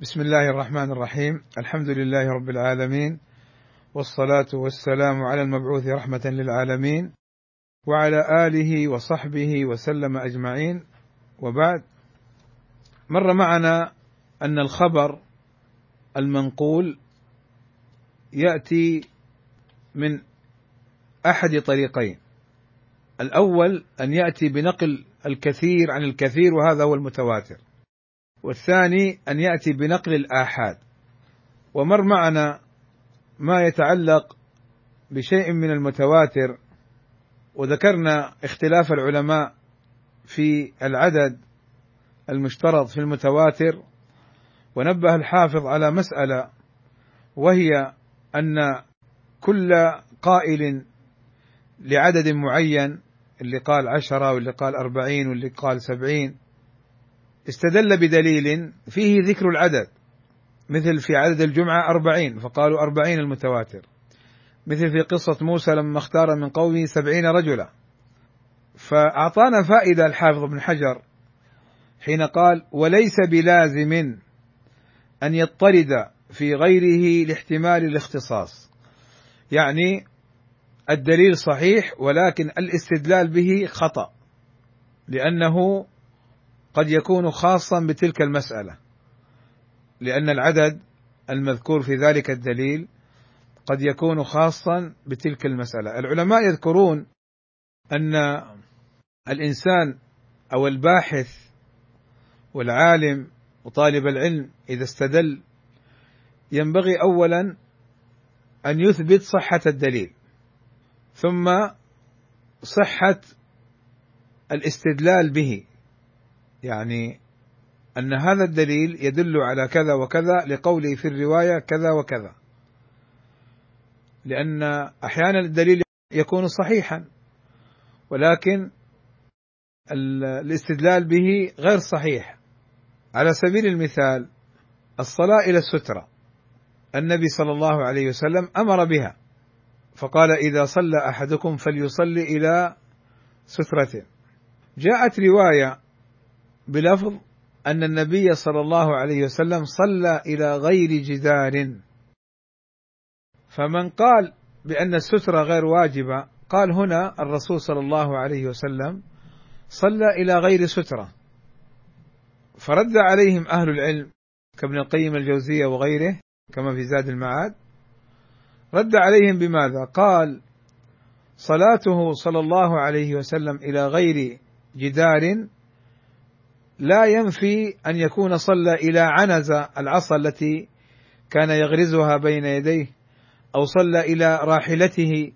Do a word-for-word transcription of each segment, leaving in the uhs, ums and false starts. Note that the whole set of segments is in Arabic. بسم الله الرحمن الرحيم. الحمد لله رب العالمين، والصلاة والسلام على المبعوث رحمة للعالمين وعلى آله وصحبه وسلم أجمعين، وبعد. مر معنا أن الخبر المنقول يأتي من أحد طريقين: الأول أن يأتي بنقل الكثير عن الكثير، وهذا هو المتواتر، والثاني أن يأتي بنقل الآحاد. ومر معنا ما يتعلق بشيء من المتواتر، وذكرنا اختلاف العلماء في العدد المشترط في المتواتر. ونبه الحافظ على مسألة، وهي أن كل قائل لعدد معين، اللي قال عشرة واللي قال أربعين واللي قال سبعين، استدل بدليل فيه ذكر العدد، مثل في عدد الجمعة أربعين فقالوا أربعين المتواتر، مثل في قصة موسى لما اختار من قومه سبعين رجلا. فأعطانا فائدة الحافظ ابن حجر حين قال: وليس بلازم أن يطرد في غيره لاحتمال الاختصاص، يعني الدليل صحيح ولكن الاستدلال به خطأ، لأنه قد يكون خاصا بتلك المسألة، لأن العدد المذكور في ذلك الدليل قد يكون خاصا بتلك المسألة. العلماء يذكرون أن الإنسان أو الباحث والعالم وطالب العلم إذا استدل ينبغي أولا أن يثبت صحة الدليل، ثم صحة الاستدلال به، يعني أن هذا الدليل يدل على كذا وكذا لقوله في الرواية كذا وكذا، لأن أحيانا الدليل يكون صحيحا ولكن الاستدلال به غير صحيح. على سبيل المثال الصلاة إلى السترة، النبي صلى الله عليه وسلم أمر بها فقال: إذا صلى أحدكم فليصلي إلى سترته. جاءت رواية بلفظ أن النبي صلى الله عليه وسلم صلى إلى غير جدار، فمن قال بأن السترة غير واجبة قال هنا الرسول صلى الله عليه وسلم صلى إلى غير سترة. فرد عليهم أهل العلم كابن القيم الجوزية وغيره كما في زاد المعاد، رد عليهم بماذا؟ قال: صلاته صلى الله عليه وسلم إلى غير جدار لا ينفي أن يكون صلى إلى عنزة، العصا التي كان يغرزها بين يديه، أو صلى إلى راحلته.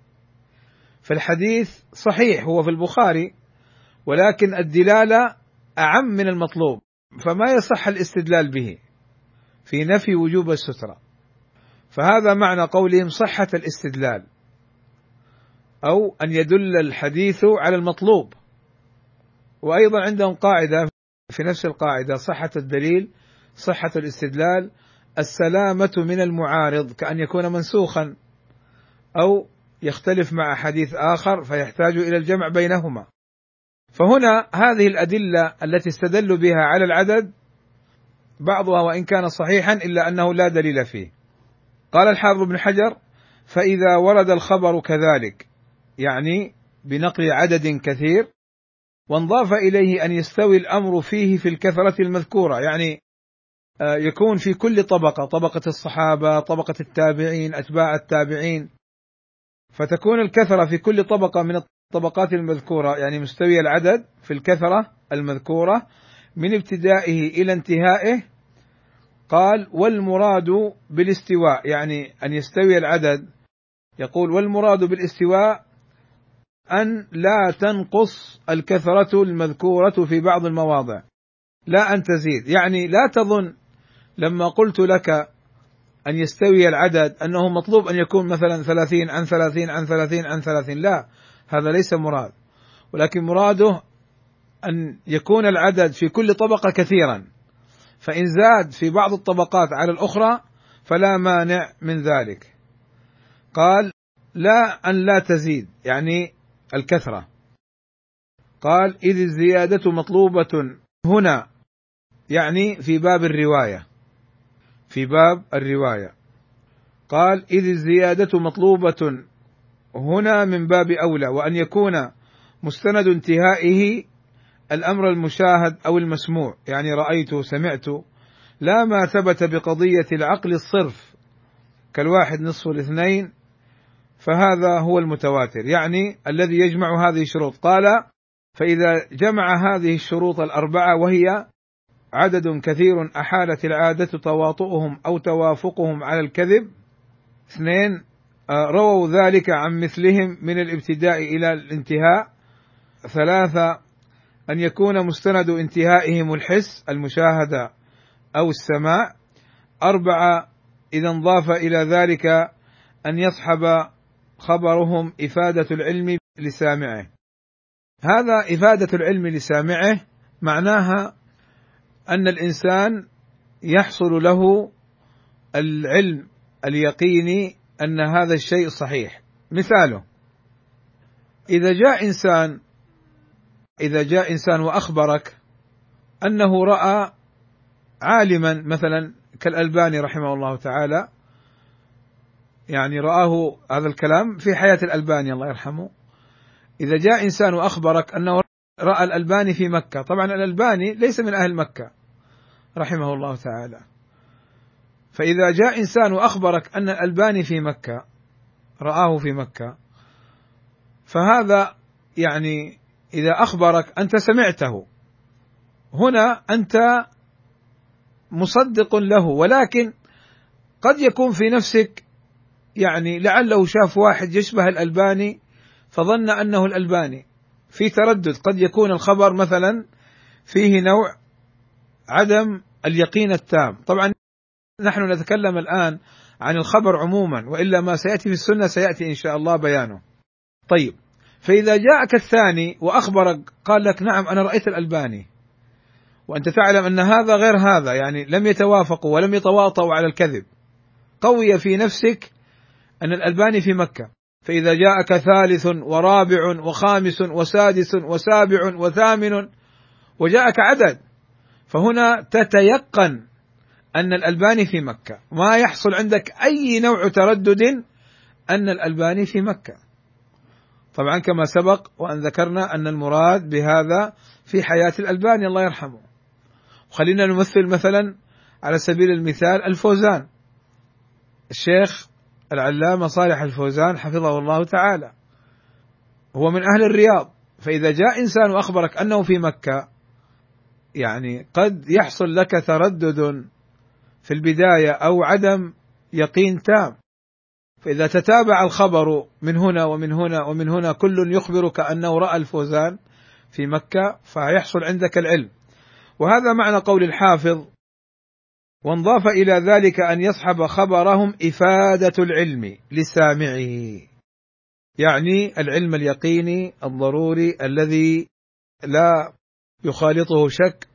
فالحديث صحيح، هو في البخاري، ولكن الدلالة أعم من المطلوب، فما يصح الاستدلال به في نفي وجوب السترة. فهذا معنى قولهم صحة الاستدلال، أو أن يدل الحديث على المطلوب. وأيضا عندهم قاعدة في نفس القاعدة: صحة الدليل، صحة الاستدلال، السلامة من المعارض، كأن يكون منسوخا أو يختلف مع حديث آخر فيحتاج إلى الجمع بينهما. فهنا هذه الأدلة التي استدلوا بها على العدد بعضها وإن كان صحيحا إلا أنه لا دليل فيه. قال الحافظ بن حجر: فإذا ورد الخبر كذلك، يعني بنقل عدد كثير، وانضاف إليه أن يستوي الأمر فيه في الكثرة المذكورة، يعني يكون في كل طبقة، طبقة الصحابة، طبقة التابعين، أتباع التابعين، فتكون الكثرة في كل طبقة من الطبقات المذكورة، يعني مستوي العدد في الكثرة المذكورة من ابتدائه إلى انتهائه. قال: والمراد بالاستواء، يعني أن يستوي العدد. يقول: والمراد بالاستواء أن لا تنقص الكثرة المذكورة في بعض المواضع، لا أن تزيد، يعني لا تظن لما قلت لك أن يستوي العدد أنه مطلوب أن يكون مثلا ثلاثين عن ثلاثين عن ثلاثين عن ثلاثين، لا، هذا ليس مراد، ولكن مراده أن يكون العدد في كل طبقة كثيرا، فإن زاد في بعض الطبقات على الأخرى فلا مانع من ذلك. قال: لا أن لا تزيد، يعني الكثرة. قال: إذ الزيادة مطلوبة هنا، يعني في باب الرواية، في باب الرواية. قال: إذ الزيادة مطلوبة هنا من باب أولى، وأن يكون مستند انتهائه الأمر المشاهد أو المسموع، يعني رأيت سمعت، لا ما ثبت بقضية العقل الصرف كالواحد نصف الاثنين، فهذا هو المتواتر، يعني الذي يجمع هذه الشروط. قال: فإذا جمع هذه الشروط الأربعة وهي عدد كثير أحالت العادة تواطؤهم أو توافقهم على الكذب. اثنين، رووا ذلك عن مثلهم من الابتداء إلى الانتهاء. ثلاثة، أن يكون مستند انتهائهم الحس المشاهدة أو السماع. أربعة، إذا انضاف إلى ذلك أن يصحب خبرهم إفادة العلم لسامعه. هذا إفادة العلم لسامعه معناها أن الإنسان يحصل له العلم اليقيني أن هذا الشيء صحيح. مثاله: إذا جاء إنسان إذا جاء إنسان وأخبرك أنه رأى عالما مثلا كالألباني رحمه الله تعالى، يعني رآه، هذا الكلام في حياة الألباني الله يرحمه. إذا جاء إنسان وأخبرك أنه رأى الألباني في مكة، طبعا الألباني ليس من أهل مكة رحمه الله تعالى، فإذا جاء إنسان وأخبرك أن الألباني في مكة، رآه في مكة، فهذا يعني إذا أخبرك أنت سمعته، هنا أنت مصدق له، ولكن قد يكون في نفسك يعني لعله شاف واحد يشبه الألباني فظن أنه الألباني، في تردد، قد يكون الخبر مثلا فيه نوع عدم اليقين التام. طبعا نحن نتكلم الآن عن الخبر عموما، وإلا ما سيأتي في السنة سيأتي إن شاء الله بيانه. طيب، فإذا جاءك الثاني وأخبرك قال لك: نعم أنا رأيت الألباني، وأنت تعلم أن هذا غير هذا، يعني لم يتوافقوا ولم يتواطوا على الكذب، قوي في نفسك أن الألباني في مكة. فإذا جاءك ثالث ورابع وخامس وسادس وسابع وثامن وجاءك عدد، فهنا تتيقن أن الألباني في مكة، ما يحصل عندك أي نوع تردد أن الألباني في مكة. طبعا كما سبق وأن ذكرنا أن المراد بهذا في حياة الألباني الله يرحمه. وخلينا نمثل مثلا على سبيل المثال الفوزان، الشيخ العلامة صالح الفوزان حفظه الله تعالى، هو من أهل الرياض. فإذا جاء إنسان وأخبرك أنه في مكة، يعني قد يحصل لك تردد في البداية أو عدم يقين تام. فإذا تتابع الخبر من هنا ومن هنا ومن هنا، كل يخبرك أنه رأى الفوزان في مكة، فيحصل عندك العلم. وهذا معنى قول الحافظ: وانضاف إلى ذلك أن يصحب خبرهم إفادة العلم لسامعه، يعني العلم اليقيني الضروري الذي لا يخالطه شك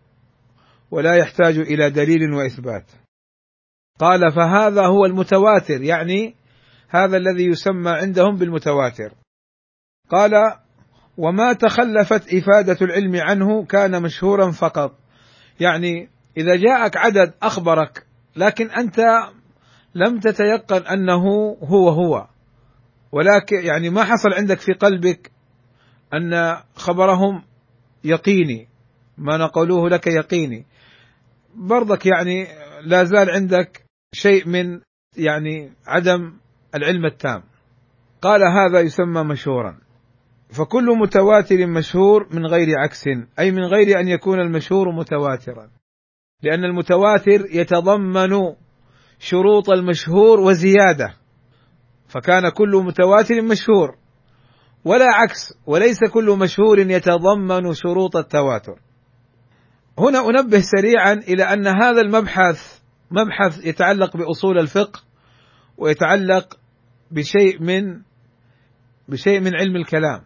ولا يحتاج إلى دليل وإثبات. قال: فهذا هو المتواتر، يعني هذا الذي يسمى عندهم بالمتواتر. قال: وما تخلفت إفادة العلم عنه كان مشهورا فقط، يعني إذا جاءك عدد أخبرك لكن أنت لم تتيقن أنه هو هو، ولكن يعني ما حصل عندك في قلبك أن خبرهم يقيني، ما نقولوه لك يقيني، برضك يعني لا زال عندك شيء من يعني عدم العلم التام. قال: هذا يسمى مشهورا. فكل متواتر مشهور من غير عكس، أي من غير أن يكون المشهور متواترا، لأن المتواتر يتضمن شروط المشهور وزيادة، فكان كل متواتر مشهور، ولا عكس، وليس كل مشهور يتضمن شروط التواتر. هنا أنبه سريعا إلى أن هذا المبحث مبحث يتعلق بأصول الفقه، ويتعلق بشيء من بشيء من علم الكلام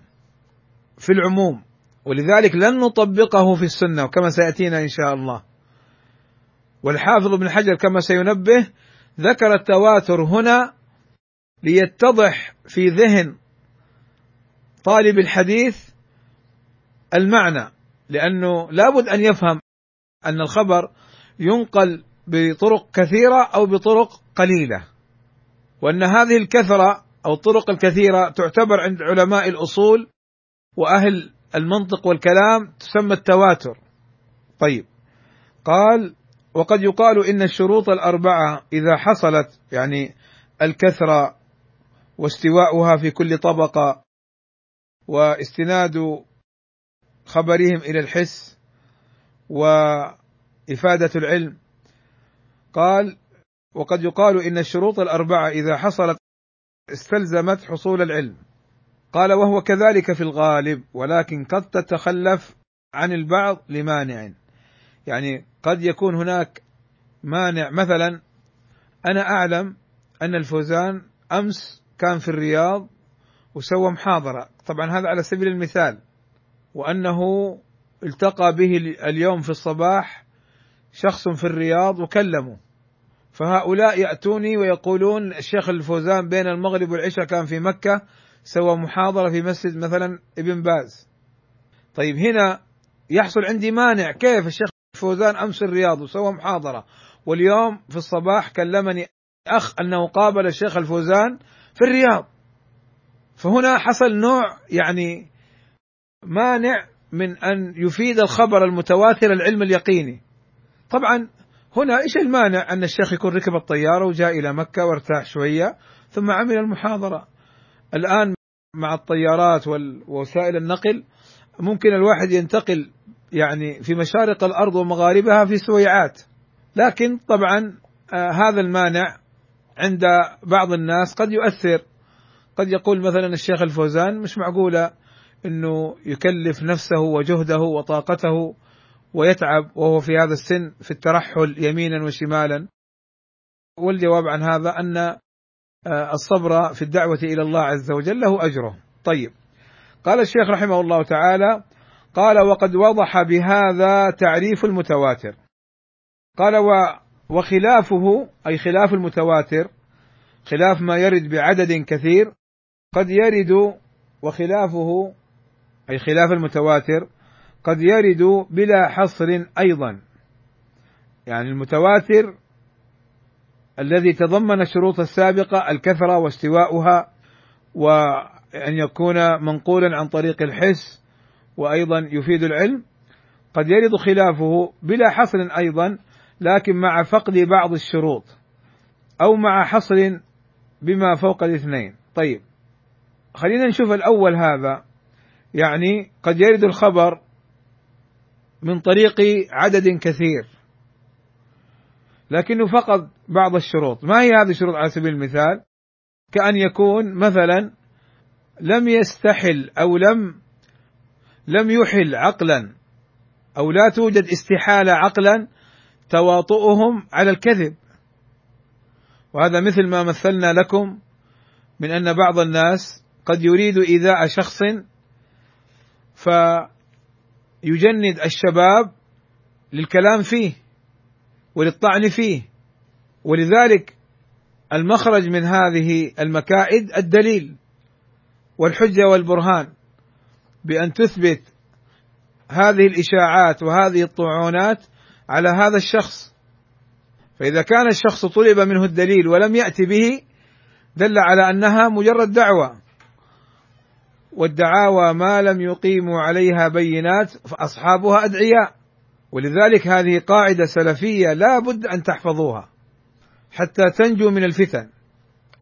في العموم، ولذلك لن نطبقه في السنة وكما سيأتينا إن شاء الله. والحافظ ابن حجر كما سينبه ذكر التواتر هنا ليتضح في ذهن طالب الحديث المعنى، لأنه لابد أن يفهم أن الخبر ينقل بطرق كثيرة أو بطرق قليلة، وأن هذه الكثرة أو الطرق الكثيرة تعتبر عند علماء الأصول وأهل المنطق والكلام تسمى التواتر. طيب، قال: وقد يقال إن الشروط الأربعة إذا حصلت، يعني الكثرة واستواؤها في كل طبقة واستناد خبرهم إلى الحس وإفادة العلم، قال: وقد يقال إن الشروط الأربعة إذا حصلت استلزمت حصول العلم. قال: وهو كذلك في الغالب، ولكن قد تتخلف عن البعض لمانع. يعني قد يكون هناك مانع، مثلا أنا أعلم أن الفوزان أمس كان في الرياض وسوى محاضرة، طبعا هذا على سبيل المثال، وأنه التقى به اليوم في الصباح شخص في الرياض وكلمه، فهؤلاء يأتوني ويقولون الشيخ الفوزان بين المغرب والعشاء كان في مكة سوى محاضرة في مسجد مثلا ابن باز. طيب، هنا يحصل عندي مانع، كيف الشيخ الفوزان أمس الرياض وسوى محاضرة واليوم في الصباح كلمني أخ أنه قابل الشيخ الفوزان في الرياض؟ فهنا حصل نوع يعني مانع من أن يفيد الخبر المتواتر العلم اليقيني. طبعا هنا إيش المانع؟ أن الشيخ يكون ركب الطيارة وجاء إلى مكة وارتاح شوية ثم عمل المحاضرة. الآن مع الطيارات ووسائل النقل ممكن الواحد ينتقل يعني في مشارق الأرض ومغاربها في سويعات، لكن طبعا هذا المانع عند بعض الناس قد يؤثر، قد يقول مثلا الشيخ الفوزان مش معقولة أنه يكلف نفسه وجهده وطاقته ويتعب وهو في هذا السن في الترحل يمينا وشمالا. والجواب عن هذا أن الصبر في الدعوة إلى الله عز وجل له أجره. طيب، قال الشيخ رحمه الله تعالى: قال: وقد وضح بهذا تعريف المتواتر. قال: وخلافه، أي خلاف المتواتر، خلاف ما يرد بعدد كثير، قد يرد وخلافه أي خلاف المتواتر قد يرد بلا حصر أيضا. يعني المتواتر الذي تضمن الشروط السابقة، الكثرة واستواؤها وأن يكون منقولا عن طريق الحس وأيضا يفيد العلم، قد يرد خلافه بلا حصر أيضا، لكن مع فقد بعض الشروط أو مع حصر بما فوق الاثنين. طيب، خلينا نشوف الأول هذا، يعني قد يرد الخبر من طريق عدد كثير لكنه فقد بعض الشروط. ما هي هذه الشروط على سبيل المثال؟ كأن يكون مثلا لم يستحل أو لم لم يحل عقلا، أو لا توجد استحالة عقلا تواطؤهم على الكذب، وهذا مثل ما مثلنا لكم من أن بعض الناس قد يريد إيذاء شخص فيجند الشباب للكلام فيه وللطعن فيه، ولذلك المخرج من هذه المكائد الدليل والحجة والبرهان، بأن تثبت هذه الإشاعات وهذه الطعونات على هذا الشخص. فإذا كان الشخص طلب منه الدليل ولم يأتي به دل على أنها مجرد دعوة، والدعاوى ما لم يقيموا عليها بينات فأصحابها أدعياء. ولذلك هذه قاعدة سلفية لا بد أن تحفظوها حتى تنجو من الفتن،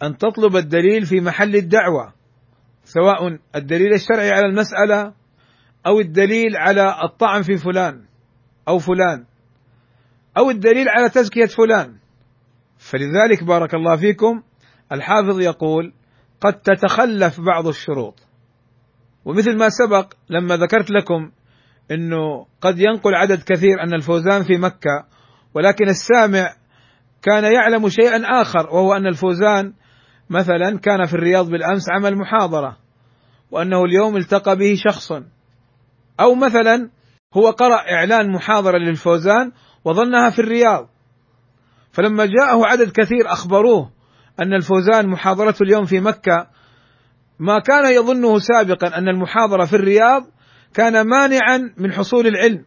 أن تطلب الدليل في محل الدعوة، سواء الدليل الشرعي على المسألة أو الدليل على الطعن في فلان أو فلان أو الدليل على تزكية فلان. فلذلك بارك الله فيكم الحافظ يقول: قد تتخلف بعض الشروط. ومثل ما سبق لما ذكرت لكم أنه قد ينقل عدد كثير أن الفوزان في مكة، ولكن السامع كان يعلم شيئا آخر، وهو أن الفوزان مثلا كان في الرياض بالأمس عمل محاضرة، وأنه اليوم التقى به شخص، أو مثلا هو قرأ إعلان محاضرة للفوزان وظنها في الرياض، فلما جاءه عدد كثير أخبروه أن الفوزان محاضرته اليوم في مكة. ما كان يظنه سابقا أن المحاضرة في الرياض كان مانعا من حصول العلم.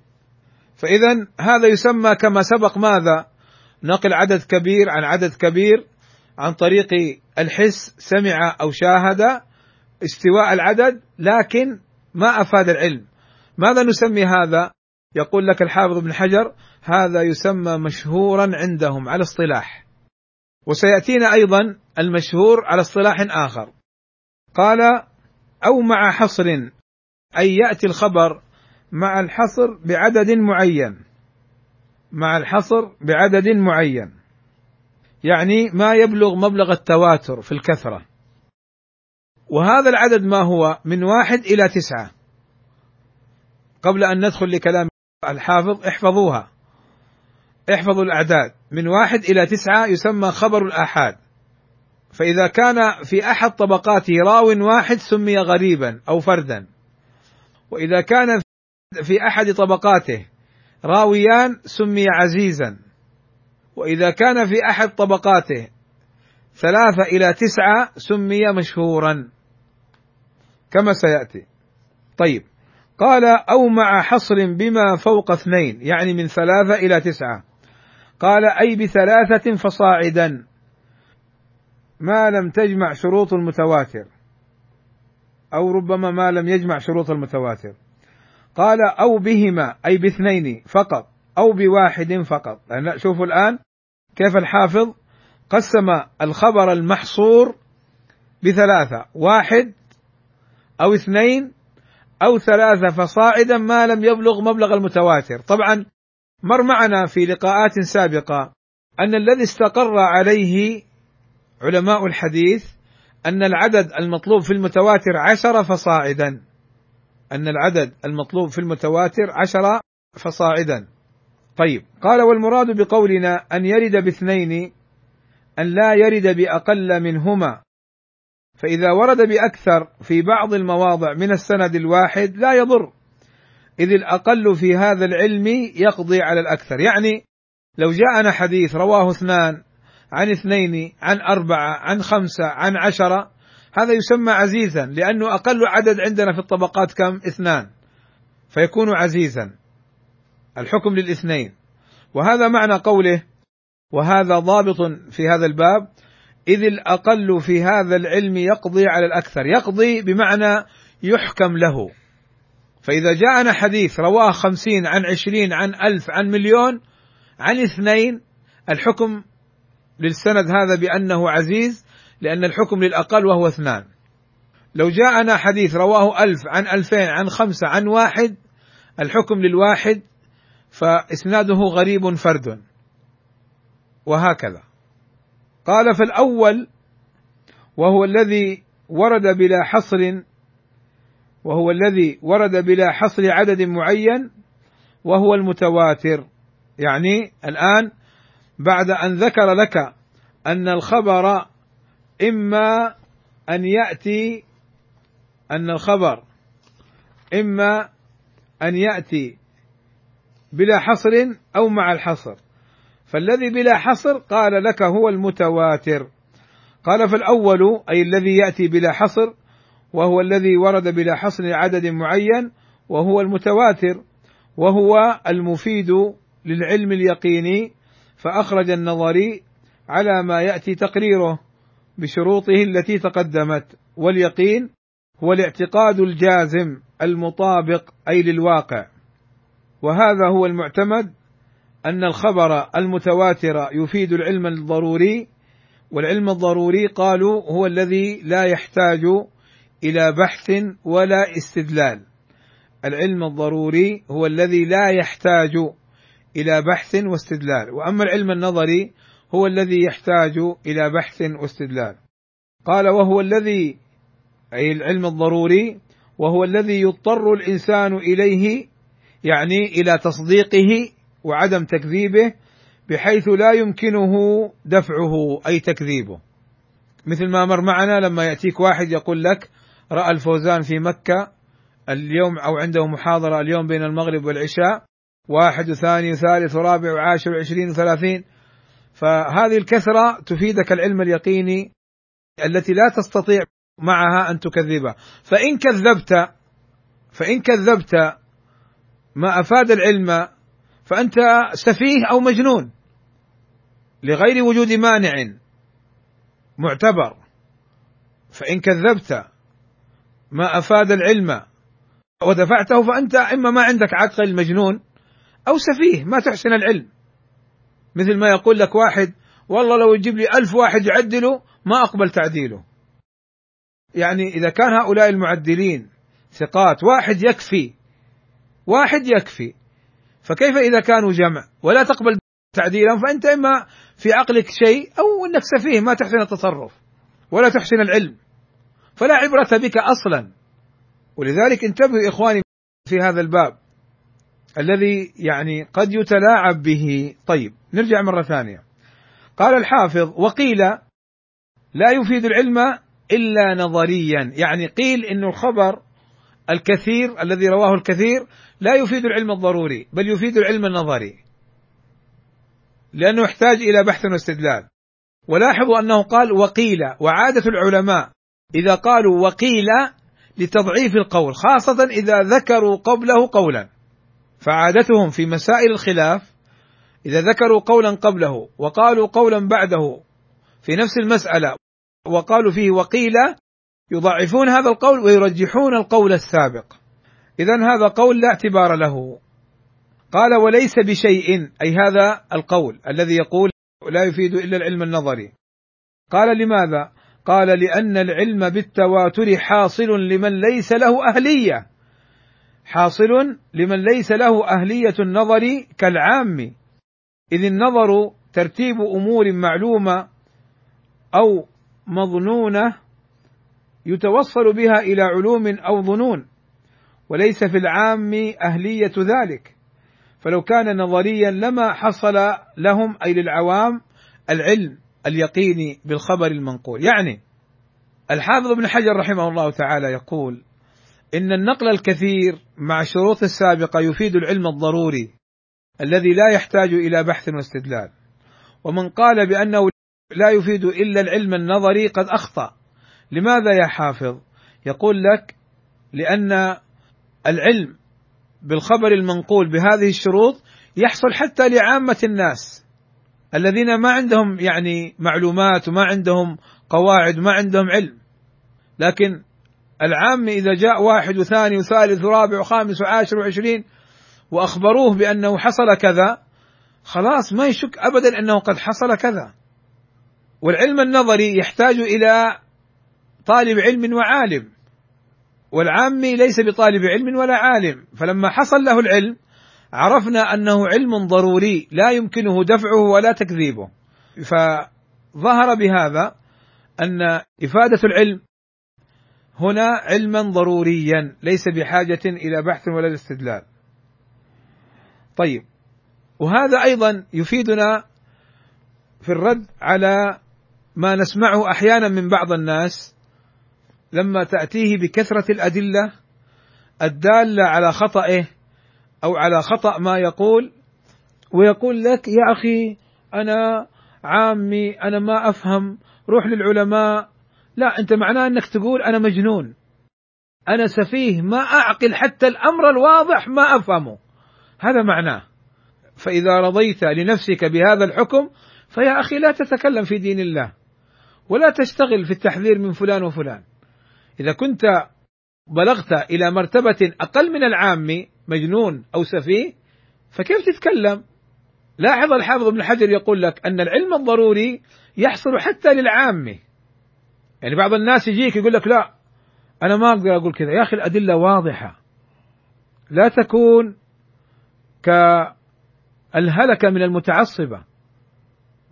فإذا هذا يسمى كما سبق ماذا؟ نقل عدد كبير عن عدد كبير عن طريق الحس، سمع أو شاهد استواء العدد لكن ما أفاد العلم. ماذا نسمي هذا؟ يقول لك الحافظ ابن حجر هذا يسمى مشهورا عندهم على اصطلاح، وسيأتينا أيضا المشهور على اصطلاح آخر. قال أو مع حصر، أي يأتي الخبر مع الحصر بعدد معين، مع الحصر بعدد معين، يعني ما يبلغ مبلغ التواتر في الكثرة. وهذا العدد ما هو؟ من واحد إلى تسعة. قبل أن ندخل لكلام الحافظ احفظوها، احفظوا الأعداد من واحد إلى تسعة يسمى خبر الآحاد. فإذا كان في أحد طبقاته راو واحد سمي غريبا أو فردا، وإذا كان في أحد طبقاته راويان سمي عزيزا، وإذا كان في أحد طبقاته ثلاثة إلى تسعة سمي مشهورا كما سيأتي. طيب قال أو مع حصر بما فوق اثنين، يعني من ثلاثة إلى تسعة. قال أي بثلاثة فصاعدا ما لم تجمع شروط المتواتر، أو ربما ما لم يجمع شروط المتواتر. قال أو بهما، أي باثنين فقط أو بواحد فقط. يعني شوفوا الآن كيف الحافظ قسم الخبر المحصور بثلاثة، واحد أو اثنين أو ثلاثة فصاعدا ما لم يبلغ مبلغ المتواتر. طبعا مر معنا في لقاءات سابقة أن الذي استقر عليه علماء الحديث أن العدد المطلوب في المتواتر عشرة فصاعدا، أن العدد المطلوب في المتواتر عشرة فصاعدا. طيب قال والمراد بقولنا أن يرد باثنين أن لا يرد بأقل منهما، فإذا ورد بأكثر في بعض المواضع من السند الواحد لا يضر، إذ الأقل في هذا العلم يقضي على الأكثر. يعني لو جاءنا حديث رواه اثنان عن اثنين عن أربعة عن خمسة عن عشرة، هذا يسمى عزيزا، لأنه أقل عدد عندنا في الطبقات كم؟ اثنان، فيكون عزيزا، الحكم للاثنين. وهذا معنى قوله وهذا ضابط في هذا الباب، إذ الأقل في هذا العلم يقضي على الأكثر. يقضي بمعنى يحكم له. فإذا جاءنا حديث رواه خمسين عن عشرين عن ألف عن مليون عن اثنين، الحكم للسند هذا بأنه عزيز، لأن الحكم للأقل وهو اثنان. لو جاءنا حديث رواه ألف عن ألفين عن خمسة عن واحد، الحكم للواحد فإسناده غريب فرد، وهكذا. قال فالأول وهو الذي ورد بلا حصر، وهو الذي ورد بلا حصر عدد معين، وهو المتواتر. يعني الآن بعد أن ذكر لك أن الخبر إما أن يأتي أن الخبر إما أن يأتي بلا حصر أو مع الحصر، فالذي بلا حصر قال لك هو المتواتر. قال فالأول أي الذي يأتي بلا حصر، وهو الذي ورد بلا حصر عدد معين، وهو المتواتر، وهو المفيد للعلم اليقيني، فأخرج النظري على ما يأتي تقريره بشروطه التي تقدمت. واليقين هو الاعتقاد الجازم المطابق أي للواقع، وهذا هو المعتمد أن الخبر المتواتر يفيد العلم الضروري، والعلم الضروري قالوا هو الذي لا يحتاج إلى بحث ولا استدلال. العلم الضروري هو الذي لا يحتاج إلى بحث واستدلال، وأما العلم النظري هو الذي يحتاج إلى بحث واستدلال. قال وهو الذي أي العلم الضروري وهو الذي يضطر الإنسان إليه، يعني إلى تصديقه وعدم تكذيبه، بحيث لا يمكنه دفعه أي تكذيبه. مثل ما مر معنا لما يأتيك واحد يقول لك رأى الفوزان في مكة اليوم، أو عنده محاضرة اليوم بين المغرب والعشاء، واحد وثاني وثالث ورابع وعاشر وعشرين وثلاثين. فهذه الكثرة تفيدك العلم اليقيني التي لا تستطيع معها أن تكذبها. فإن كذبت فإن كذبت ما أفاد العلم فأنت سفيه أو مجنون، لغير وجود مانع معتبر، فإن كذبت ما أفاد العلم ودفعته فأنت إما ما عندك عقل مجنون أو سفيه ما تحسن العلم. مثل ما يقول لك واحد والله لو يجيب لي ألف واحد يعدله ما أقبل تعديله، يعني إذا كان هؤلاء المعدلين ثقات واحد يكفي، واحد يكفي، فكيف إذا كانوا جمع ولا تقبل تعديلا؟ فأنت إما في عقلك شيء أو أنك سفيه ما تحسن التصرف ولا تحسن العلم، فلا عبرة بك أصلا. ولذلك انتبهوا إخواني في هذا الباب الذي يعني قد يتلاعب به. طيب نرجع مرة ثانية. قال الحافظ: وقيل لا يفيد العلم إلا نظريا، يعني قيل إنه الخبر الكثير الذي رواه الكثير لا يفيد العلم الضروري بل يفيد العلم النظري، لأنه يحتاج إلى بحث واستدلال. ولاحظوا أنه قال وقيل، وعادة العلماء إذا قالوا وقيل لتضعيف القول خاصة إذا ذكروا قبله قولا، فعادتهم في مسائل الخلاف إذا ذكروا قولا قبله وقالوا قولا بعده في نفس المسألة وقالوا فيه وقيل يضعفون هذا القول ويرجحون القول السابق. إذن هذا قول لا اعتبار له. قال: وليس بشيء، أي هذا القول الذي يقول لا يفيد إلا العلم النظري. قال: لماذا؟ قال: لأن العلم بالتواتر حاصل لمن ليس له أهلية، حاصل لمن ليس له أهلية النظر كالعام، إذ النظر ترتيب أمور معلومة أو مظنونة يتوصل بها إلى علوم أو ظنون، وليس في العام أهلية ذلك، فلو كان نظريا لما حصل لهم أي للعوام العلم اليقيني بالخبر المنقول. يعني الحافظ ابن حجر رحمه الله تعالى يقول إن النقل الكثير مع شروط السابقة يفيد العلم الضروري الذي لا يحتاج إلى بحث واستدلال، ومن قال بأنه لا يفيد إلا العلم النظري قد أخطأ. لماذا يا حافظ؟ يقول لك: لأن العلم بالخبر المنقول بهذه الشروط يحصل حتى لعامة الناس الذين ما عندهم يعني معلومات وما عندهم قواعد وما عندهم علم، لكن العام إذا جاء واحد وثاني وثالث ورابع وخامس وعاشر وعشرين وأخبروه بأنه حصل كذا، خلاص ما يشك أبدا أنه قد حصل كذا. والعلم النظري يحتاج إلى طالب علم وعالم، والعامي ليس بطالب علم ولا عالم، فلما حصل له العلم عرفنا أنه علم ضروري لا يمكنه دفعه ولا تكذيبه. فظهر بهذا أن إفادة العلم هنا علما ضروريا ليس بحاجة إلى بحث ولا استدلال. طيب، وهذا أيضا يفيدنا في الرد على ما نسمعه أحيانا من بعض الناس لما تأتيه بكثرة الأدلة الدالة على خطئه أو على خطأ ما يقول، ويقول لك: يا أخي أنا عامي، أنا ما أفهم، روح للعلماء. لا، أنت معناه أنك تقول أنا مجنون، أنا سفيه، ما أعقل حتى الأمر الواضح ما أفهمه، هذا معناه. فإذا رضيت لنفسك بهذا الحكم فيا أخي لا تتكلم في دين الله ولا تشتغل في التحذير من فلان وفلان. إذا كنت بلغت إلى مرتبة أقل من العامي مجنون أو سفيه فكيف تتكلم؟ لاحظ الحافظ ابن حجر يقول لك أن العلم الضروري يحصل حتى للعامي. يعني بعض الناس يجيك يقول لك: لا أنا ما أقدر أقول كذا. يا أخي الأدلة واضحة، لا تكون كالهلكة من المتعصبة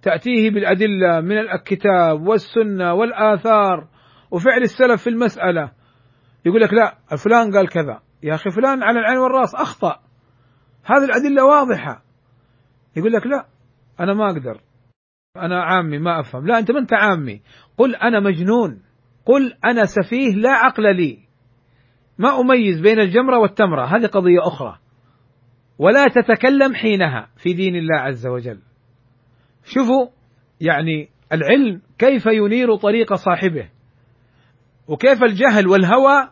تأتيه بالأدلة من الكتاب والسنة والآثار وفعل السلف في المسألة، يقول لك: لا فلان قال كذا. يا أخي فلان على العين والرأس أخطأ، هذه الأدلة واضحة. يقول لك: لا أنا ما أقدر، أنا عامي ما أفهم. لا، أنت ما أنت عامي، قل أنا مجنون، قل أنا سفيه، لا عقل لي، ما أميز بين الجمرة والتمرة، هذه قضية أخرى. ولا تتكلم حينها في دين الله عز وجل. شوفوا يعني العلم كيف ينير طريق صاحبه، وكيف الجهل والهوى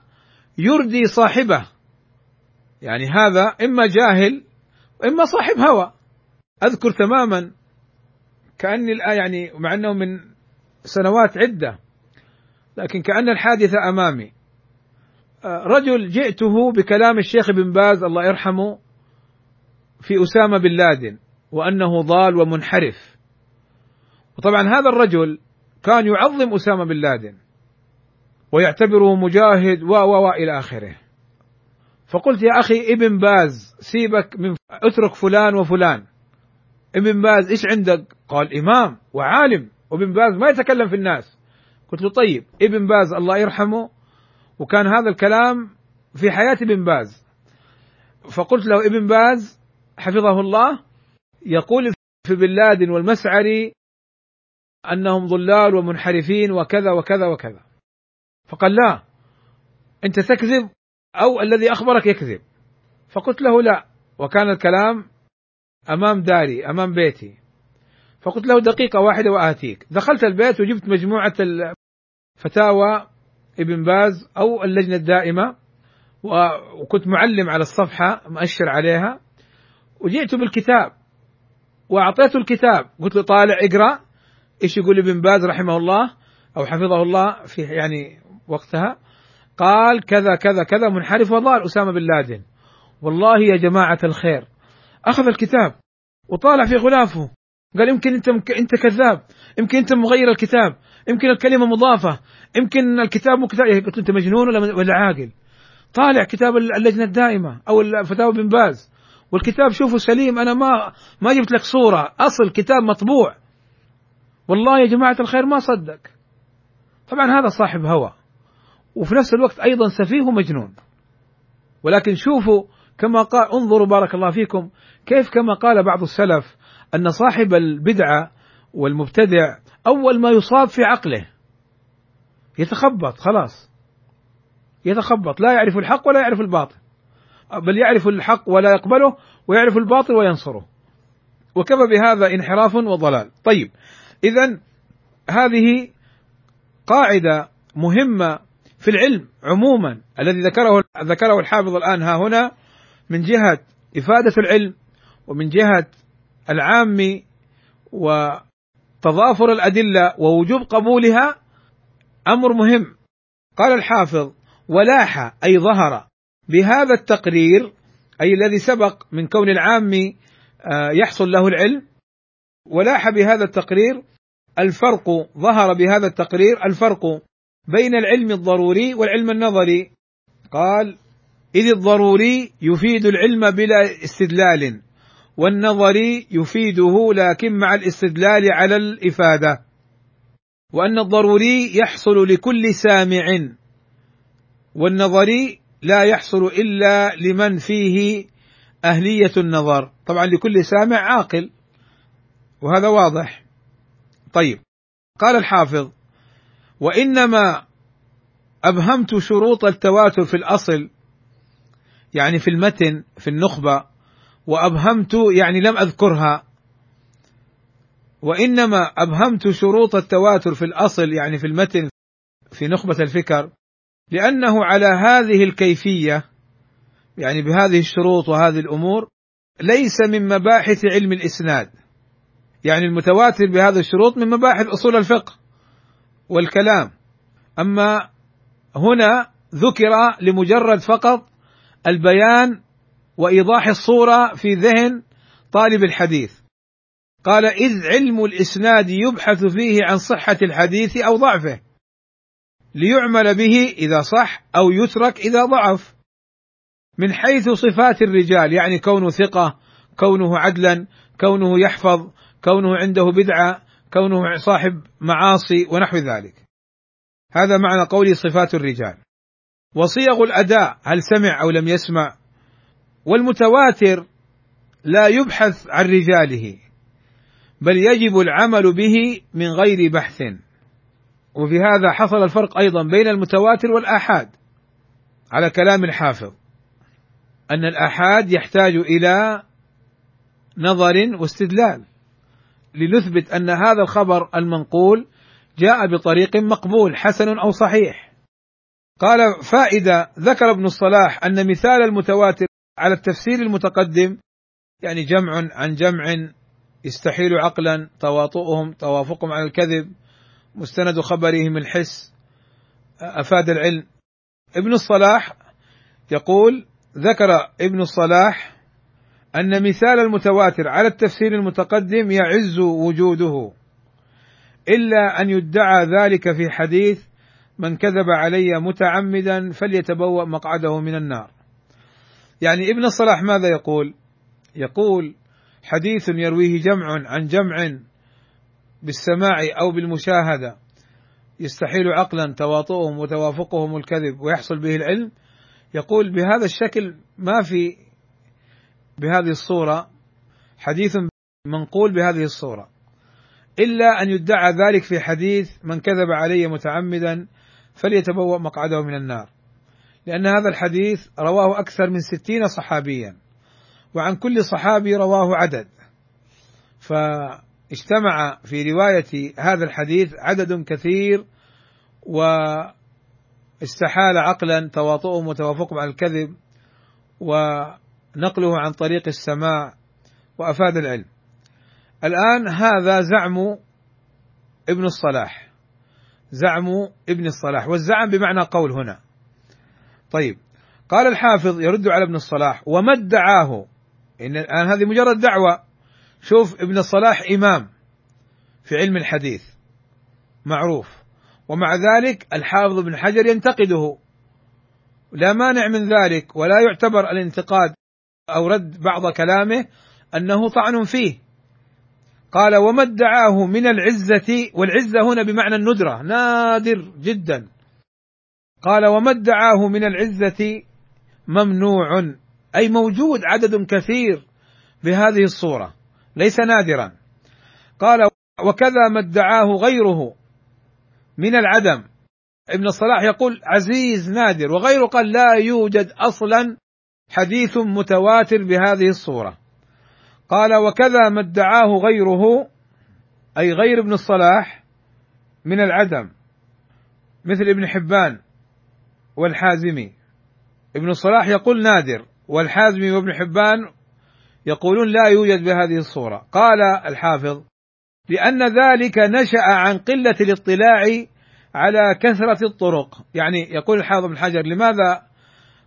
يردي صاحبه. يعني هذا إما جاهل وإما صاحب هوى. أذكر تماما كأن الآن يعني مع أنه من سنوات عدة، لكن كأن الحادثة أمامي. رجل جئته بكلام الشيخ بن باز الله يرحمه في أسامة بن لادن وأنه ضال ومنحرف، وطبعا هذا الرجل كان يعظم أسامة بن لادن ويعتبره مجاهد و و و إلى آخره. فقلت يا أخي ابن باز سيبك من اترك فلان وفلان، ابن باز إيش عندك؟ قال إمام وعالم، وابن باز ما يتكلم في الناس. قلت له طيب ابن باز الله يرحمه، وكان هذا الكلام في حياة ابن باز، فقلت له ابن باز حفظه الله يقول في بن لادن والمسعري أنهم ضلال ومنحرفين وكذا وكذا وكذا. فقال لا، أنت تكذب أو الذي أخبرك يكذب. فقلت له لا، وكان الكلام أمام داري أمام بيتي. فقلت له دقيقة واحدة وآتيك. دخلت البيت وجبت مجموعة الفتاوى ابن باز أو اللجنة الدائمة، وكنت معلم على الصفحة مؤشر عليها، وجئت بالكتاب وأعطيته الكتاب. قلت له طالع اقرأ إيش يقول ابن باز رحمه الله أو حفظه الله في يعني وقتها. قال كذا كذا كذا، منحرف وضال أسامة بن لادن. والله يا جماعة الخير أخذ الكتاب وطالع في غلافه، قال يمكن أنت أنت كذاب، يمكن أنت مغير الكتاب، يمكن الكلمة مضافة، يمكن الكتاب مكتاب. قلت له أنت مجنون ولا ولا عاقل؟ طالع كتاب اللجنة الدائمة أو الفتاوى بن باز، والكتاب شوفوا سليم، أنا ما ما جبت لك صورة، أصل كتاب مطبوع. والله يا جماعة الخير ما صدق. طبعا هذا صاحب هوى، وفي نفس الوقت أيضا سفيه ومجنون. ولكن شوفوا كما قال، انظروا بارك الله فيكم كيف كما قال بعض السلف أن صاحب البدعة والمبتدع أول ما يصاب في عقله يتخبط، خلاص يتخبط، لا يعرف الحق ولا يعرف الباطل، بل يعرف الحق ولا يقبله ويعرف الباطل وينصره. وكفى بهذا انحراف وضلال. طيب إذن هذه قاعدة مهمة في العلم عموما الذي ذكره ذكره الحافظ الآن ها هنا، من جهة إفادة العلم ومن جهة العامي وتضافر الأدلة ووجوب قبولها، أمر مهم. قال الحافظ ولاح، أي ظهر بهذا التقرير، أي الذي سبق من كون العامي يحصل له العلم، ولاح بهذا التقرير الفرق، ظهر بهذا التقرير الفرق بين العلم الضروري والعلم النظري. قال إذ الضروري يفيد العلم بلا استدلال، والنظري يفيده لكن مع الاستدلال على الإفادة، وأن الضروري يحصل لكل سامع، والنظري لا يحصل إلا لمن فيه أهلية النظر، طبعا لكل سامع عاقل، وهذا واضح. طيب قال الحافظ وإنما أبهمت شروط التواتر في الأصل، يعني في المتن في النخبة، وأبهمت يعني لم أذكرها، وإنما أبهمت شروط التواتر في الأصل يعني في المتن في نخبة الفكر، لأنه على هذه الكيفية يعني بهذه الشروط وهذه الأمور ليس من مباحث علم الإسناد، يعني المتواتر بهذه الشروط من مباحث أصول الفقه والكلام، أما هنا ذكر لمجرد فقط البيان وإيضاح الصورة في ذهن طالب الحديث. قال إذ علم الإسناد يبحث فيه عن صحة الحديث أو ضعفه، ليعمل به إذا صح أو يترك إذا ضعف، من حيث صفات الرجال، يعني كونه ثقة، كونه عدلا، كونه يحفظ، كونه عنده بدعة، كونه صاحب معاصي ونحو ذلك. هذا معنى قولي صفات الرجال. وصيغ الأداء، هل سمع أو لم يسمع. والمتواتر لا يبحث عن رجاله، بل يجب العمل به من غير بحث. وفي هذا حصل الفرق أيضا بين المتواتر والآحاد على كلام الحافظ، أن الآحاد يحتاج إلى نظر واستدلال لنثبت أن هذا الخبر المنقول جاء بطريق مقبول حسن أو صحيح. قال فائدة، ذكر ابن الصلاح أن مثال المتواتر على التفسير المتقدم، يعني جمع عن جمع يستحيل عقلا تواطؤهم، توافقهم على الكذب، مستند خبرهم الحس، أفاد العلم. ابن الصلاح يقول: ذكر ابن الصلاح أن مثال المتواتر على التفسير المتقدم يعز وجوده، إلا أن يدعى ذلك في حديث من كذب علي متعمدا فليتبوأ مقعده من النار. يعني ابن الصلاح ماذا يقول؟ يقول: حديث يرويه جمع عن جمع بالسماع أو بالمشاهدة يستحيل عقلا تواطؤهم وتوافقهم الكذب ويحصل به العلم، يقول بهذا الشكل ما في، بهذه الصورة حديث منقول بهذه الصورة، إلا أن يدعى ذلك في حديث من كذب علي متعمدا فليتبوأ مقعده من النار، لأن هذا الحديث رواه أكثر من ستين صحابيا، وعن كل صحابي رواه عدد، فاجتمع في رواية هذا الحديث عدد كثير، واستحال عقلا تواطؤهم وتوافقهم على الكذب ونقله عن طريق السماع وأفاد العلم. الآن هذا زعم ابن الصلاح، زعم ابن الصلاح، والزعم بمعنى قول هنا. طيب، قال الحافظ يرد على ابن الصلاح: وما ادعاه. إن الآن هذه مجرد دعوة. شوف، ابن الصلاح إمام في علم الحديث معروف، ومع ذلك الحافظ ابن حجر ينتقده، لا مانع من ذلك، ولا يعتبر الانتقاد أو رد بعض كلامه أنه طعن فيه. قال: وما ادعاه من العزة، والعزة هنا بمعنى الندرة، نادر جدا. قال: وما ادعاه من العزة ممنوع، أي موجود عدد كثير بهذه الصورة، ليس نادرا. قال: وكذا ما ادعاه غيره من العدم. ابن الصلاح يقول عزيز نادر، وغيره قال لا يوجد أصلا حديث متواتر بهذه الصورة. قال: وكذا ما ادعاه غيره، أي غير ابن الصلاح، من العدم، مثل ابن حبان والحازمي. ابن الصلاح يقول نادر، والحازمي وابن حبان يقولون لا يوجد بهذه الصورة. قال الحافظ: لأن ذلك نشأ عن قلة الاطلاع على كثرة الطرق. يعني يقول الحافظ بن حجر: لماذا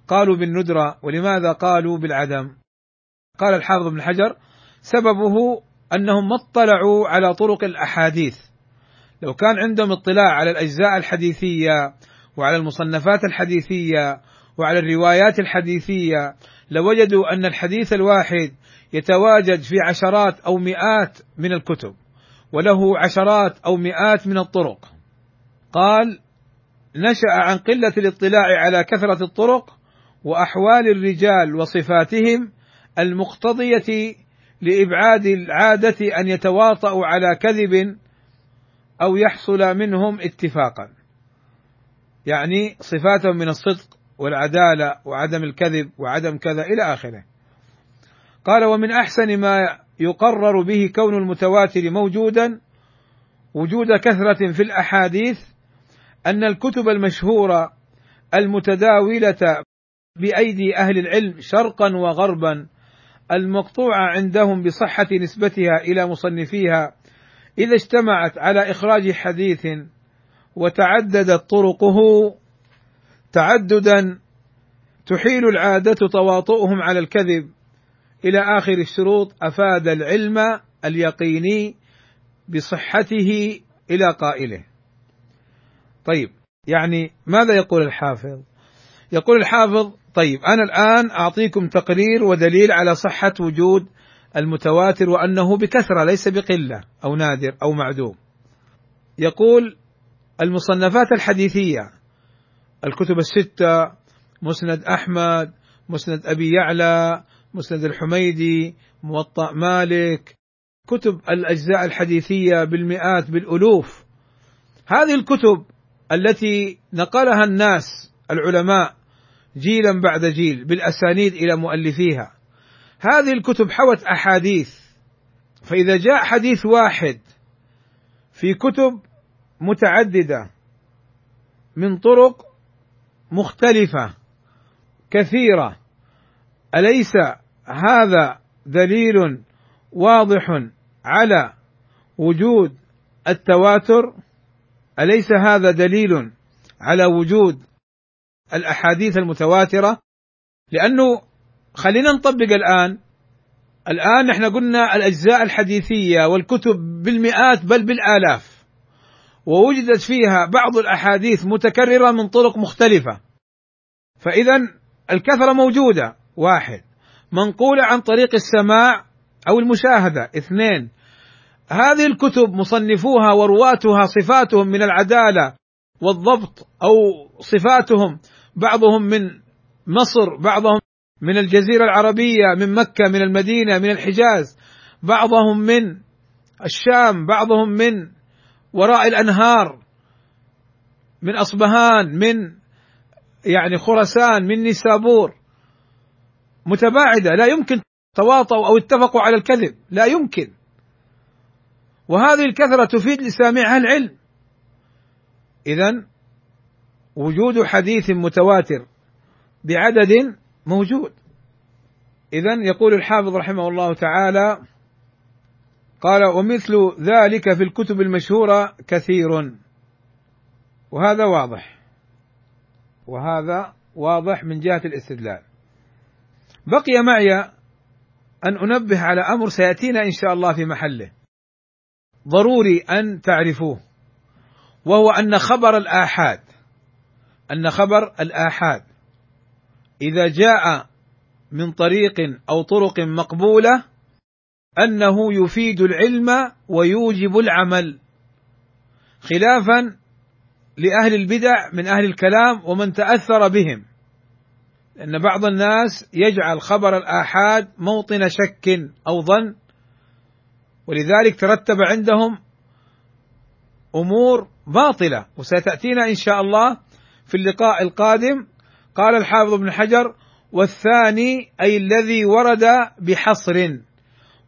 قالوا بالندرة ولماذا قالوا بالعدم؟ قال الحافظ بن حجر: سببه أنهم ما اطلعوا على طرق الأحاديث. لو كان عندهم اطلاع على الأجزاء الحديثية وعلى المصنفات الحديثية وعلى الروايات الحديثية لوجدوا أن الحديث الواحد يتواجد في عشرات أو مئات من الكتب، وله عشرات أو مئات من الطرق. قال: نشأ عن قلة الاطلاع على كثرة الطرق وأحوال الرجال وصفاتهم المقتضية لإبعاد العادة أن يتواطؤوا على كذب أو يحصل منهم اتفاقا، يعني صفاتهم من الصدق والعدالة وعدم الكذب وعدم كذا إلى آخره. قال: ومن أحسن ما يقرر به كون المتواتر موجودا وجود كثرة في الأحاديث أن الكتب المشهورة المتداولة بأيدي أهل العلم شرقا وغربا المقطوعة عندهم بصحة نسبتها إلى مصنفيها إذا اجتمعت على إخراج حديث وتعددت طرقه تعددا تحيل العادة تواطؤهم على الكذب إلى آخر الشروط، أفاد العلم اليقيني بصحته إلى قائله. طيب، يعني ماذا يقول الحافظ؟ يقول الحافظ: طيب، أنا الآن أعطيكم تقرير ودليل على صحة وجود المتواتر وأنه بكثرة ليس بقلة أو نادر أو معدوم. يقول: المصنفات الحديثية، الكتب الستة، مسند أحمد، مسند أبي يعلى، مسند الحميدي، موطأ مالك، كتب الأجزاء الحديثية بالمئات بالألوف، هذه الكتب التي نقلها الناس العلماء جيلا بعد جيل بالأسانيد إلى مؤلفيها، هذه الكتب حوت أحاديث، فإذا جاء حديث واحد في كتب متعددة من طرق مختلفة كثيرة، أليس هذا دليل واضح على وجود التواتر، أليس هذا دليل على وجود الأحاديث المتواترة؟ لأنه خلينا نطبق الآن الآن نحن قلنا الأجزاء الحديثية والكتب بالمئات بل بالآلاف، ووجدت فيها بعض الأحاديث متكررة من طرق مختلفة، فإذا الكثرة موجودة. واحد، منقولة عن طريق السماع أو المشاهدة. اثنين، هذه الكتب مصنفوها ورواتها صفاتهم من العدالة والضبط أو صفاتهم بعضهم من مصر، بعضهم من الجزيرة العربية، من مكة، من المدينة، من الحجاز، بعضهم من الشام، بعضهم من وراء الأنهار، من أصبهان، من يعني خراسان، من نيسابور، متباعدة، لا يمكن تواطؤوا أو اتفقوا على الكذب، لا يمكن. وهذه الكثرة تفيد لسامعها العلم. إذن وجود حديث متواتر بعدد موجود. إذن يقول الحافظ رحمه الله تعالى قال: ومثل ذلك في الكتب المشهورة كثير. وهذا واضح وهذا واضح من جهة الاستدلال. بقي معي أن أنبه على أمر سيأتينا إن شاء الله في محله، ضروري أن تعرفوه، وهو أن خبر الآحاد أن خبر الآحاد إذا جاء من طريق أو طرق مقبولة أنه يفيد العلم ويوجب العمل، خلافا لأهل البدع من أهل الكلام ومن تأثر بهم، لأن بعض الناس يجعل خبر الآحاد موطن شك أو ظن، ولذلك ترتب عندهم أمور باطلة، وستأتينا إن شاء الله في اللقاء القادم. قال الحافظ ابن حجر: والثاني أي الذي ورد بحصر،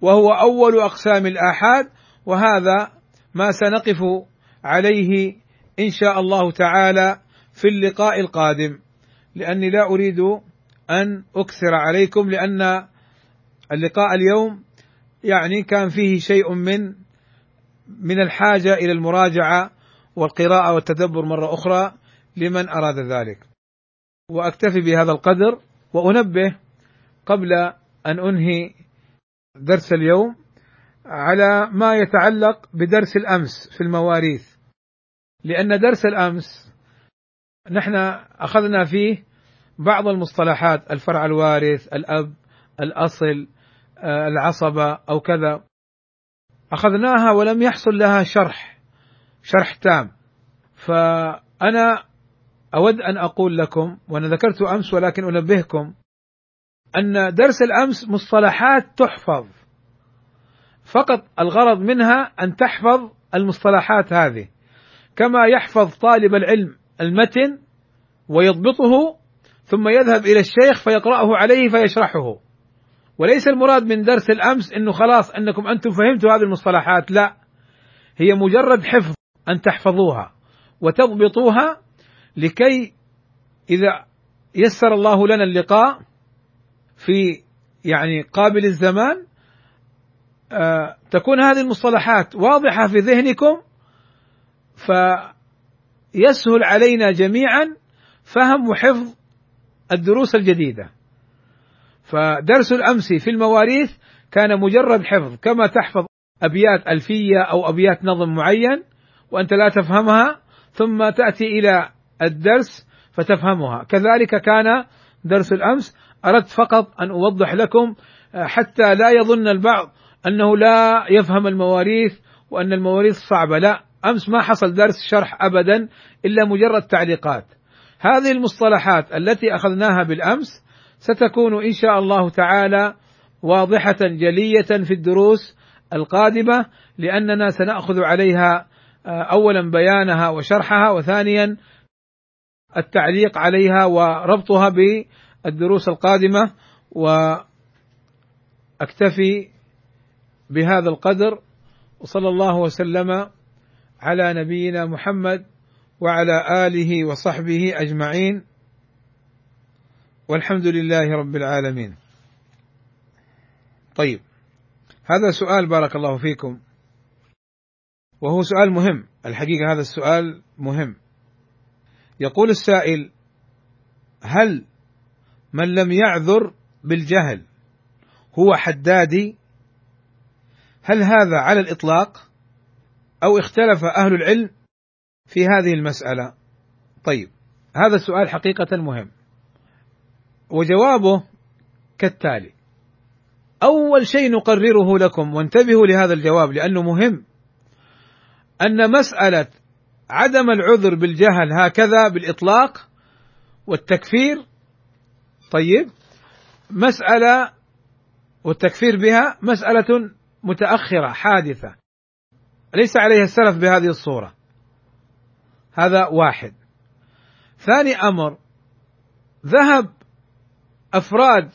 وهو أول أقسام الآحاد، وهذا ما سنقف عليه إن شاء الله تعالى في اللقاء القادم، لأني لا أريد أن أكثر عليكم، لأن اللقاء اليوم يعني كان فيه شيء من من الحاجة إلى المراجعة والقراءة والتدبر مرة أخرى لمن أراد ذلك. وأكتفي بهذا القدر، وأنبه قبل أن أنهي درس اليوم على ما يتعلق بدرس الأمس في المواريث، لأن درس الأمس نحن أخذنا فيه بعض المصطلحات: الفرع الوارث، الأب، الأصل، العصبة أو كذا، أخذناها ولم يحصل لها شرح شرح تام. فأنا أود أن أقول لكم، وأنا ذكرت أمس ولكن أنبهكم، أن درس الأمس مصطلحات تحفظ، فقط الغرض منها أن تحفظ المصطلحات هذه، كما يحفظ طالب العلم المتن ويضبطه ثم يذهب إلى الشيخ فيقرأه عليه فيشرحه. وليس المراد من درس الأمس أنه خلاص أنكم أنتم فهمتوا هذه المصطلحات، لا، هي مجرد حفظ، أن تحفظوها وتضبطوها لكي إذا يسر الله لنا اللقاء في يعني قابل الزمان آه تكون هذه المصطلحات واضحة في ذهنكم، فيسهل علينا جميعا فهم وحفظ الدروس الجديدة. فدرس الأمس في المواريث كان مجرد حفظ، كما تحفظ أبيات ألفية أو أبيات نظم معين وأنت لا تفهمها ثم تأتي إلى الدرس فتفهمها، كذلك كان درس الأمس. أردت فقط أن أوضح لكم حتى لا يظن البعض أنه لا يفهم المواريث وأن المواريث صعبة، لا، أمس ما حصل درس شرح أبدا، إلا مجرد تعليقات. هذه المصطلحات التي أخذناها بالأمس ستكون إن شاء الله تعالى واضحة جلية في الدروس القادمة، لأننا سنأخذ عليها أولا بيانها وشرحها، وثانيا التعليق عليها وربطها بالدروس القادمة. وأكتفي بهذا القدر، وصلى الله وسلم على نبينا محمد وعلى آله وصحبه أجمعين، والحمد لله رب العالمين. طيب، هذا سؤال بارك الله فيكم، وهو سؤال مهم الحقيقة، هذا السؤال مهم. يقول السائل: هل من لم يعذر بالجهل هو حدادي؟ هل هذا على الإطلاق أو اختلف أهل العلم في هذه المسألة؟ طيب، هذا السؤال حقيقة مهم، وجوابه كالتالي. أول شيء نقرره لكم، وانتبهوا لهذا الجواب لأنه مهم، أن مسألة عدم العذر بالجهل هكذا بالإطلاق والتكفير، طيب، مسألة والتكفير بها مسألة متأخرة حادثة، ليس عليها السلف بهذه الصورة. هذا واحد. ثاني أمر، ذهب أفراد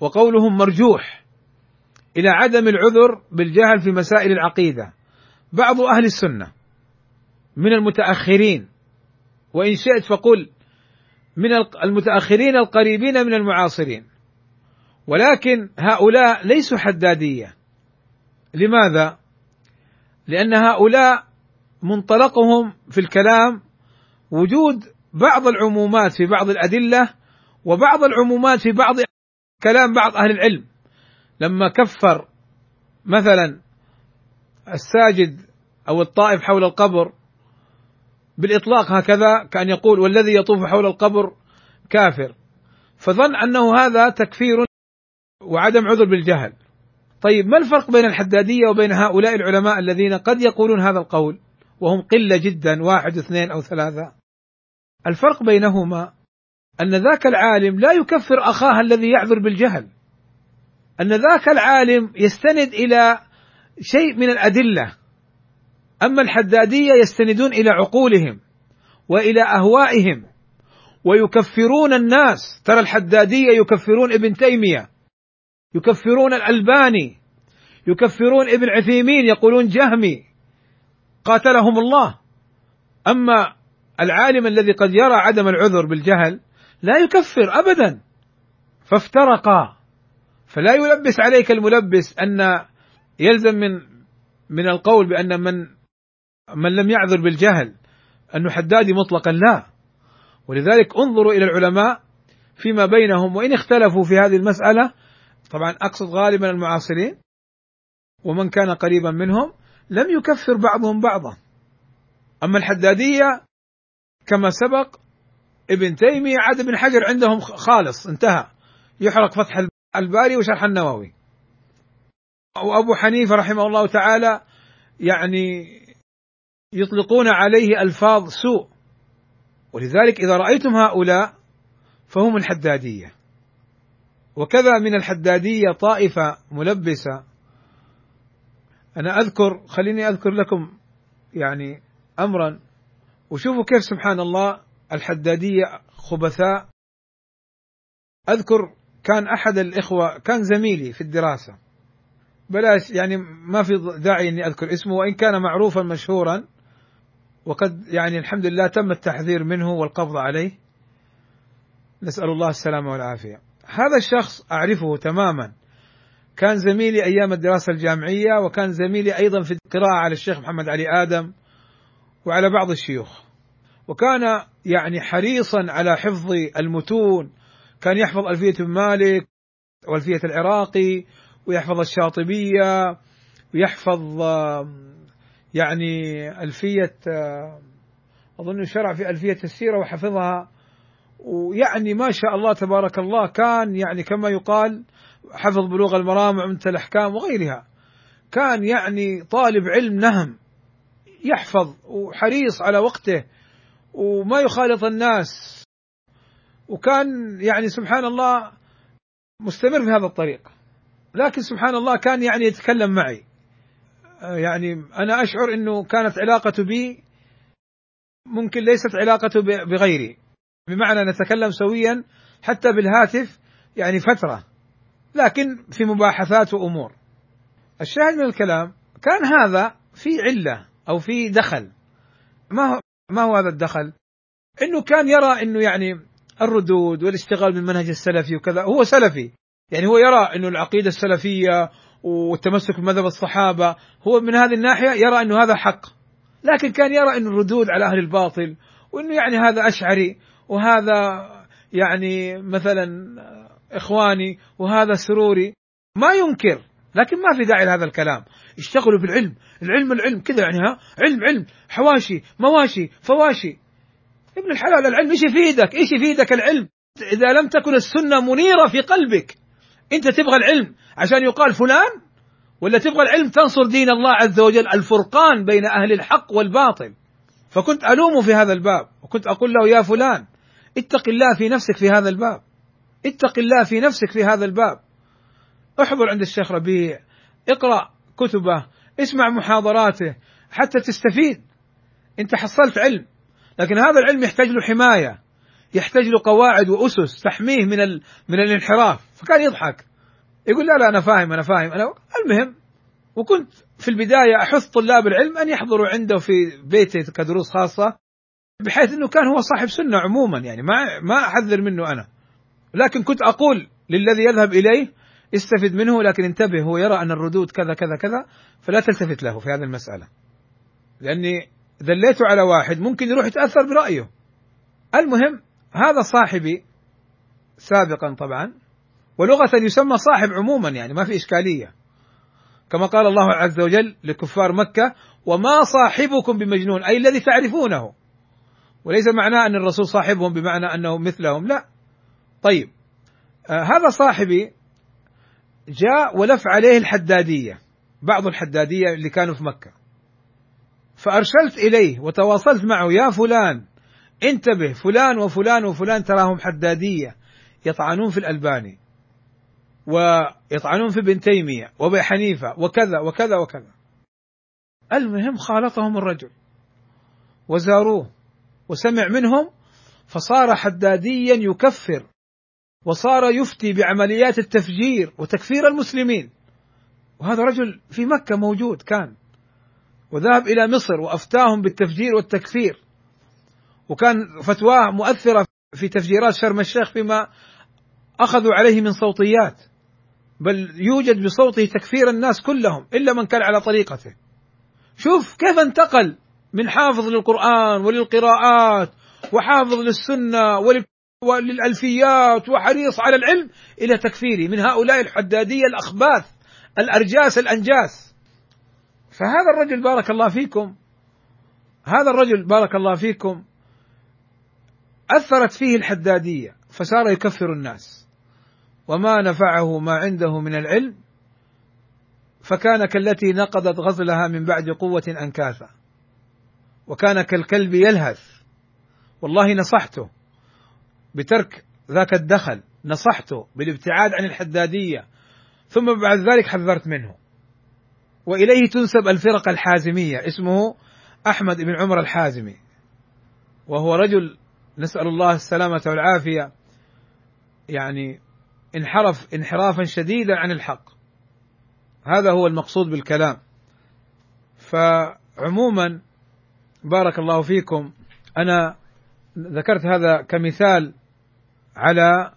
وقولهم مرجوح إلى عدم العذر بالجهل في مسائل العقيدة بعض أهل السنة من المتأخرين، وإن شئت فقل من المتأخرين القريبين من المعاصرين، ولكن هؤلاء ليسوا حدادية. لماذا؟ لأن هؤلاء منطلقهم في الكلام وجود بعض العمومات في بعض الأدلة وبعض العمومات في بعض كلام بعض أهل العلم. لما كفر مثلا الساجد أو الطائف حول القبر بالإطلاق هكذا، كأن يقول: والذي يطوف حول القبر كافر، فظن أنه هذا تكفير وعدم عذر بالجهل. طيب، ما الفرق بين الحدادية وبين هؤلاء العلماء الذين قد يقولون هذا القول وهم قلة جدا، واحد اثنين أو ثلاثة؟ الفرق بينهما أن ذاك العالم لا يكفر أخاه الذي يعذر بالجهل، أن ذاك العالم يستند إلى شيء من الأدلة، أما الحدادية يستندون إلى عقولهم وإلى أهوائهم ويكفرون الناس. ترى الحدادية يكفرون ابن تيمية، يكفرون الألباني، يكفرون ابن عثيمين، يقولون جهمي قاتلهم الله. أما العالم الذي قد يرى عدم العذر بالجهل لا يكفر أبدا، فافترقا. فلا يلبس عليك الملبس أن يلزم من من القول بأن من من لم يعذر بالجهل أنه حدادي مطلقا، لا. ولذلك انظروا إلى العلماء فيما بينهم وإن اختلفوا في هذه المسألة، طبعا أقصد غالبا المعاصرين ومن كان قريبا منهم، لم يكفر بعضهم بعضا. أما الحدادية كما سبق، ابن تيمية عاد ابن حجر عندهم خالص انتهى، يحرق فتح الباري وشرح النووي. وأبو حنيفة رحمه الله تعالى يعني يطلقون عليه ألفاظ سوء. ولذلك إذا رأيتم هؤلاء فهم الحدادية. وكذا من الحدادية طائفة ملبسة. أنا أذكر، خليني أذكر لكم يعني أمرا، وشوفوا كيف سبحان الله الحدادية خبثاء. أذكر كان أحد الإخوة، كان زميلي في الدراسة، بلاش يعني ما في داعي أني أذكر اسمه، وإن كان معروفا مشهورا، وقد يعني الحمد لله تم التحذير منه والقبض عليه، نسأل الله السلامة والعافية. هذا الشخص أعرفه تماما، كان زميلي أيام الدراسة الجامعية، وكان زميلي أيضا في القراءة على الشيخ محمد علي آدم وعلى بعض الشيوخ، وكان يعني حريصا على حفظ المتون، كان يحفظ ألفية ابن مالك وألفية العراقي، ويحفظ الشاطبية، ويحفظ يعني ألفية، أظن شرع في ألفية السيرة وحفظها، ويعني ما شاء الله تبارك الله، كان يعني كما يقال حفظ بلوغ المرام وعمدة الأحكام وغيرها، كان يعني طالب علم نهم، يحفظ وحريص على وقته وما يخالط الناس، وكان يعني سبحان الله مستمر في هذا الطريق. لكن سبحان الله كان يعني يتكلم معي، يعني أنا أشعر أنه كانت علاقته بي ممكن ليست علاقته بغيري، بمعنى نتكلم سويا حتى بالهاتف يعني فترة، لكن في مباحثات وأمور. الشاهد من الكلام، كان هذا في علة أو في دخل. ما هو, ما هو هذا الدخل؟ أنه كان يرى أنه يعني الردود والاشتغال بالمنهج السلفي وكذا، هو سلفي، يعني هو يرى أنه العقيدة السلفية والتمسك بمذهب الصحابة، هو من هذه الناحية يرى أنه هذا حق، لكن كان يرى أنه الردود على أهل الباطل، وأنه يعني هذا أشعري وهذا يعني مثلا إخواني وهذا سروري، ما ينكر، لكن ما في داعي لهذا الكلام. اشتغلوا بالعلم، العلم العلم كذا يعني، ها علم علم، حواشي مواشي فواشي. ابن الحلال العلم ايش يفيدك؟ ايش يفيدك العلم إذا لم تكن السنة منيرة في قلبك؟ أنت تبغى العلم عشان يقال فلان، ولا تبغى العلم تنصر دين الله عز وجل، الفرقان بين أهل الحق والباطل. فكنت ألومه في هذا الباب، وكنت أقول له يا فلان اتق الله في نفسك في هذا الباب، اتق الله في نفسك في هذا الباب، احضر عند الشيخ ربيع، اقرأ كتبه، اسمع محاضراته حتى تستفيد. أنت حصلت علم، لكن هذا العلم يحتاج له حماية، يحتاج له قواعد وأسس تحميه من ال... من الانحراف. فكان يضحك يقول لا لا أنا فاهم أنا فاهم أنا المهم. وكنت في البداية أحث طلاب العلم أن يحضروا عنده في بيته كدروس خاصة، بحيث أنه كان هو صاحب سنة عموما، يعني ما ما أحذر منه أنا، لكن كنت أقول للذي يذهب إليه استفد منه، لكن انتبه هو يرى أن الردود كذا كذا كذا، فلا تلتفت له في هذه المسألة، لأني دليته على واحد ممكن يروح يتأثر برأيه. المهم هذا صاحبي سابقا طبعا، ولغة يسمى صاحب عموما، يعني ما في إشكالية، كما قال الله عز وجل لكفار مكة وما صاحبكم بمجنون، أي الذي تعرفونه، وليس معناه أن الرسول صاحبهم بمعنى أنه مثلهم، لا. طيب آه هذا صاحبي جاء ولف عليه الحدادية، بعض الحدادية اللي كانوا في مكة، فأرسلت إليه وتواصلت معه يا فلان انتبه، فلان وفلان وفلان تراهم حدادية يطعنون في الألباني ويطعنون في ابن تيمية وابي حنيفة وكذا وكذا وكذا. المهم خالطهم الرجل وزاروه وسمع منهم، فصار حداديا يكفر، وصار يفتي بعمليات التفجير وتكفير المسلمين. وهذا رجل في مكة موجود كان، وذهب إلى مصر وأفتاهم بالتفجير والتكفير، وكان فتواه مؤثرة في تفجيرات شرم الشيخ فيما أخذوا عليه من صوتيات، بل يوجد بصوته تكفير الناس كلهم إلا من كان على طريقته. شوف كيف انتقل من حافظ للقرآن وللقراءات وحافظ للسنة وللألفيات وحريص على العلم إلى تكفيري من هؤلاء الحدادية الأخباث الأرجاس الأنجاس. فهذا الرجل بارك الله فيكم، هذا الرجل بارك الله فيكم أثرت فيه الحدادية، فصار يكفر الناس، وما نفعه ما عنده من العلم، فكان كالتي نقضت غزلها من بعد قوة أنكاثا، وكان كالكلب يلهث. والله نصحته بترك ذاك الدخل، نصحته بالابتعاد عن الحدادية، ثم بعد ذلك حذرت منه. وإليه تنسب الفرقة الحازمية، اسمه أحمد بن عمر الحازمي، وهو رجل نسأل الله السلامة والعافية، يعني انحرف انحرافا شديدا عن الحق، هذا هو المقصود بالكلام. فعموما بارك الله فيكم، أنا ذكرت هذا كمثال على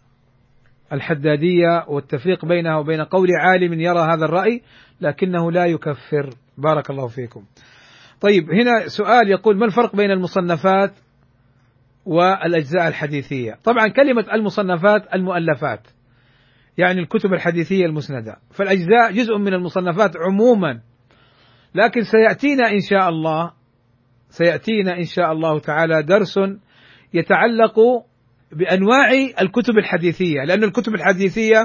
الحدادية والتفريق بينها وبين قول عالم يرى هذا الرأي لكنه لا يكفر. بارك الله فيكم. طيب هنا سؤال يقول ما الفرق بين المصنفات والأجزاء الحديثية؟ طبعا كلمة المصنفات المؤلفات، يعني الكتب الحديثية المسندة، فالأجزاء جزء من المصنفات عموما، لكن سيأتينا إن شاء الله سيأتينا إن شاء الله تعالى درس يتعلق بأنواع الكتب الحديثية، لأن الكتب الحديثية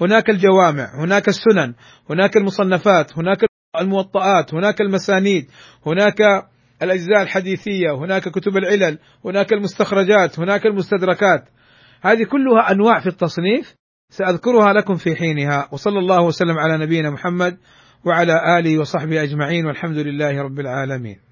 هناك الجوامع، هناك السنن، هناك المصنفات، هناك الموطئات، هناك المسانيد، هناك الأجزاء الحديثية، هناك كتب العلل، هناك المستخرجات، هناك المستدركات، هذه كلها أنواع في التصنيف، سأذكرها لكم في حينها. وصلى الله وسلم على نبينا محمد وعلى آله وصحبه أجمعين، والحمد لله رب العالمين.